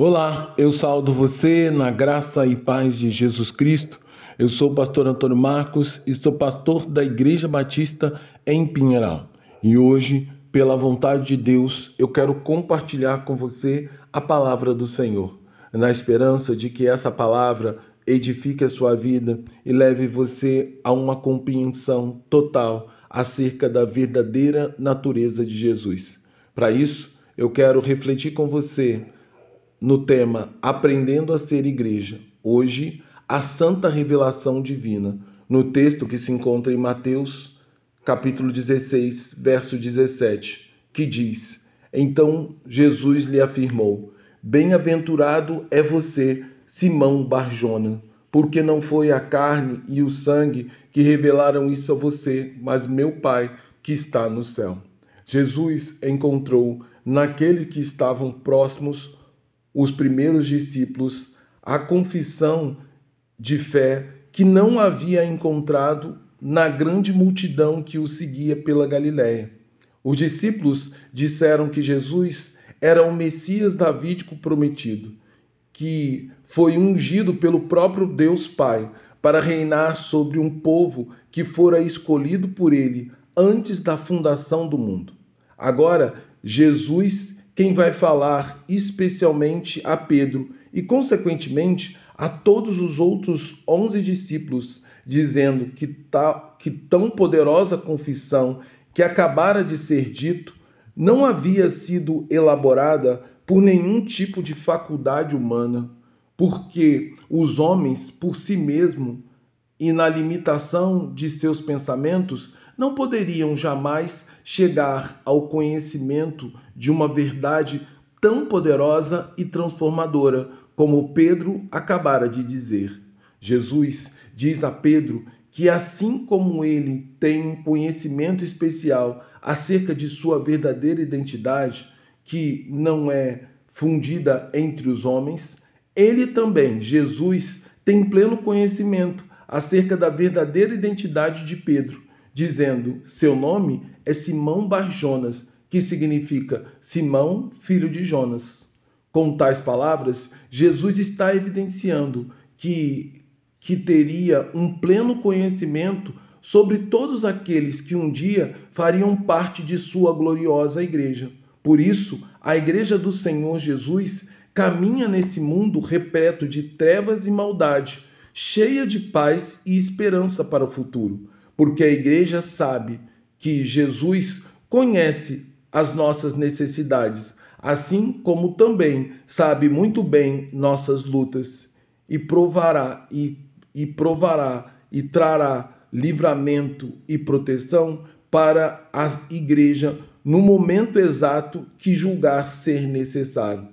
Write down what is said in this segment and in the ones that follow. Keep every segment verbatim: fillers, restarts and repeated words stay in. Olá, eu saldo você na graça e paz de Jesus Cristo. Eu sou o pastor Antônio Marcos e sou pastor da Igreja Batista em Pinheirão. E hoje, pela vontade de Deus, eu quero compartilhar com você a palavra do Senhor, na esperança de que essa palavra edifique a sua vida e leve você a uma compreensão total acerca da verdadeira natureza de Jesus. Para isso, eu quero refletir com você no tema Aprendendo a Ser Igreja, hoje, a Santa Revelação Divina, no texto que se encontra em Mateus, capítulo dezesseis, verso dezessete, que diz: Então Jesus lhe afirmou, bem-aventurado é você, Simão Barjona, porque não foi a carne e o sangue que revelaram isso a você, mas meu Pai que está no céu. Jesus encontrou naqueles que estavam próximos os primeiros discípulos, a confissão de fé que não havia encontrado na grande multidão que o seguia pela Galiléia. Os discípulos disseram que Jesus era o Messias davídico prometido, que foi ungido pelo próprio Deus Pai para reinar sobre um povo que fora escolhido por ele antes da fundação do mundo. Agora, Jesus quem vai falar especialmente a Pedro e, consequentemente, a todos os outros onze discípulos, dizendo que, ta, que tão poderosa confissão que acabara de ser dito não havia sido elaborada por nenhum tipo de faculdade humana, porque os homens, por si mesmos e na limitação de seus pensamentos, não poderiam jamais chegar ao conhecimento de uma verdade tão poderosa e transformadora, como Pedro acabara de dizer. Jesus diz a Pedro que, assim como ele tem um conhecimento especial acerca de sua verdadeira identidade, que não é fundida entre os homens, ele também, Jesus, tem pleno conhecimento acerca da verdadeira identidade de Pedro, dizendo, seu nome é Simão Barjonas, que significa Simão, filho de Jonas. Com tais palavras, Jesus está evidenciando que, que teria um pleno conhecimento sobre todos aqueles que um dia fariam parte de sua gloriosa igreja. Por isso, a igreja do Senhor Jesus caminha nesse mundo repleto de trevas e maldade, cheia de paz e esperança para o futuro, porque a igreja sabe que Jesus conhece as nossas necessidades, assim como também sabe muito bem nossas lutas, e provará e, e provará e trará livramento e proteção para a igreja no momento exato que julgar ser necessário.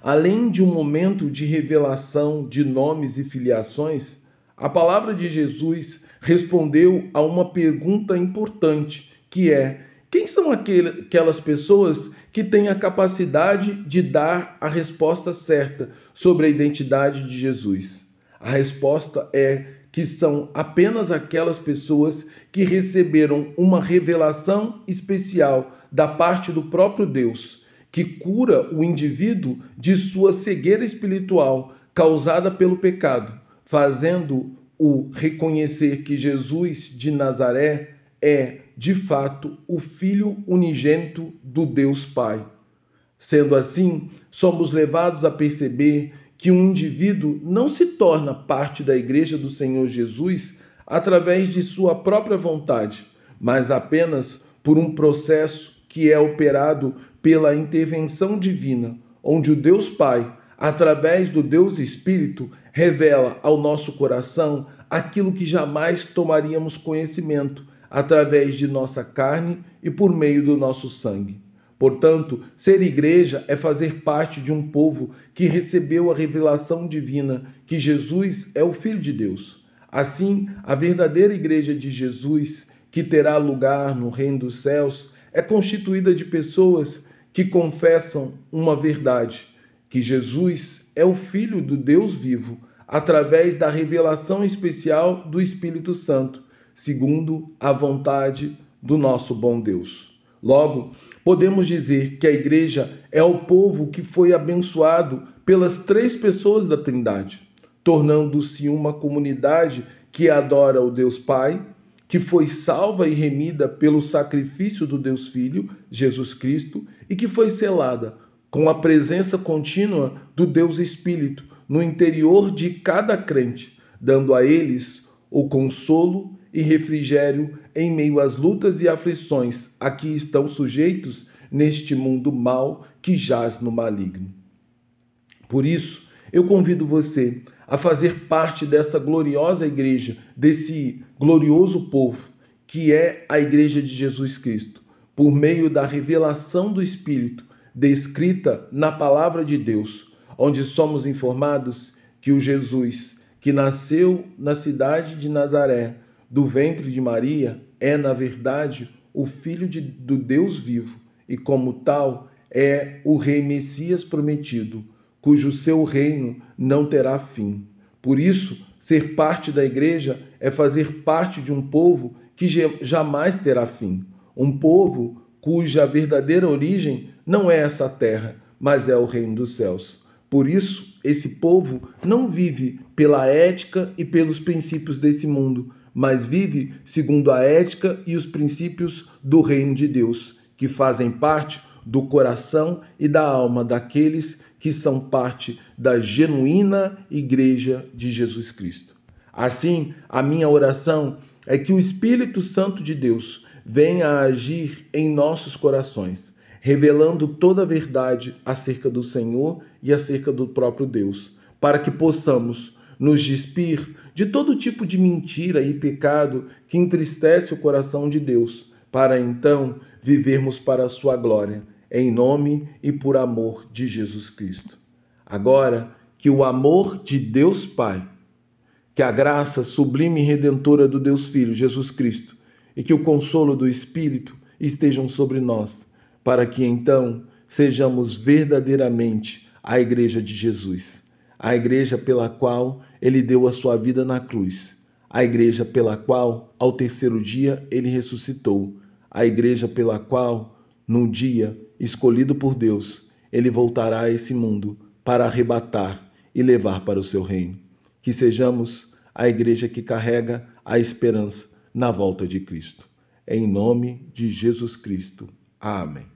Além de um momento de revelação de nomes e filiações, a palavra de Jesus respondeu a uma pergunta importante, que é: quem são aquelas pessoas que têm a capacidade de dar a resposta certa sobre a identidade de Jesus? A resposta é que são apenas aquelas pessoas que receberam uma revelação especial da parte do próprio Deus, que cura o indivíduo de sua cegueira espiritual causada pelo pecado, fazendo-o reconhecer que Jesus de Nazaré é, de fato, o Filho unigênito do Deus Pai. Sendo assim, somos levados a perceber que um indivíduo não se torna parte da Igreja do Senhor Jesus através de sua própria vontade, mas apenas por um processo que é operado pela intervenção divina, onde o Deus Pai, através do Deus Espírito, revela ao nosso coração aquilo que jamais tomaríamos conhecimento através de nossa carne e por meio do nosso sangue. Portanto, ser igreja é fazer parte de um povo que recebeu a revelação divina que Jesus é o Filho de Deus. Assim, a verdadeira igreja de Jesus, que terá lugar no reino dos céus, é constituída de pessoas que confessam uma verdade, que Jesus é o Filho do Deus vivo, através da revelação especial do Espírito Santo, segundo a vontade do nosso bom Deus. Logo, Podemos dizer que a igreja é o povo que foi abençoado pelas três pessoas da Trindade, tornando-se uma comunidade que adora o Deus Pai, que foi salva e remida pelo sacrifício do Deus Filho, Jesus Cristo, e que foi selada com a presença contínua do Deus Espírito no interior de cada crente, dando a eles o consolo e refrigério em meio às lutas e aflições a que estão sujeitos neste mundo mau que jaz no maligno. Por isso, eu convido você a fazer parte dessa gloriosa igreja, desse glorioso povo, que é a Igreja de Jesus Cristo, por meio da revelação do Espírito, descrita na Palavra de Deus, onde somos informados que o Jesus, que nasceu na cidade de Nazaré, do ventre de Maria, é, na verdade, o Filho de, do Deus vivo, e como tal, é o Rei Messias prometido, cujo seu reino não terá fim. Por isso, ser parte da igreja é fazer parte de um povo que jamais terá fim, um povo cuja verdadeira origem não é essa terra, mas é o reino dos céus. Por isso, esse povo não vive pela ética e pelos princípios desse mundo, mas vive segundo a ética e os princípios do reino de Deus, que fazem parte do coração e da alma daqueles que são parte da genuína Igreja de Jesus Cristo. Assim, a minha oração é que o Espírito Santo de Deus venha a agir em nossos corações, revelando toda a verdade acerca do Senhor e acerca do próprio Deus, para que possamos nos despir de todo tipo de mentira e pecado que entristece o coração de Deus, para então vivermos para a sua glória, em nome e por amor de Jesus Cristo. Agora, que o amor de Deus Pai, que a graça sublime e redentora do Deus Filho, Jesus Cristo, e que o consolo do Espírito estejam sobre nós, para que então sejamos verdadeiramente a Igreja de Jesus, a igreja pela qual ele deu a sua vida na cruz, a igreja pela qual ao terceiro dia ele ressuscitou, a igreja pela qual, num dia escolhido por Deus, ele voltará a esse mundo para arrebatar e levar para o seu reino. Que sejamos a igreja que carrega a esperança na volta de Cristo. Em nome de Jesus Cristo. Amém.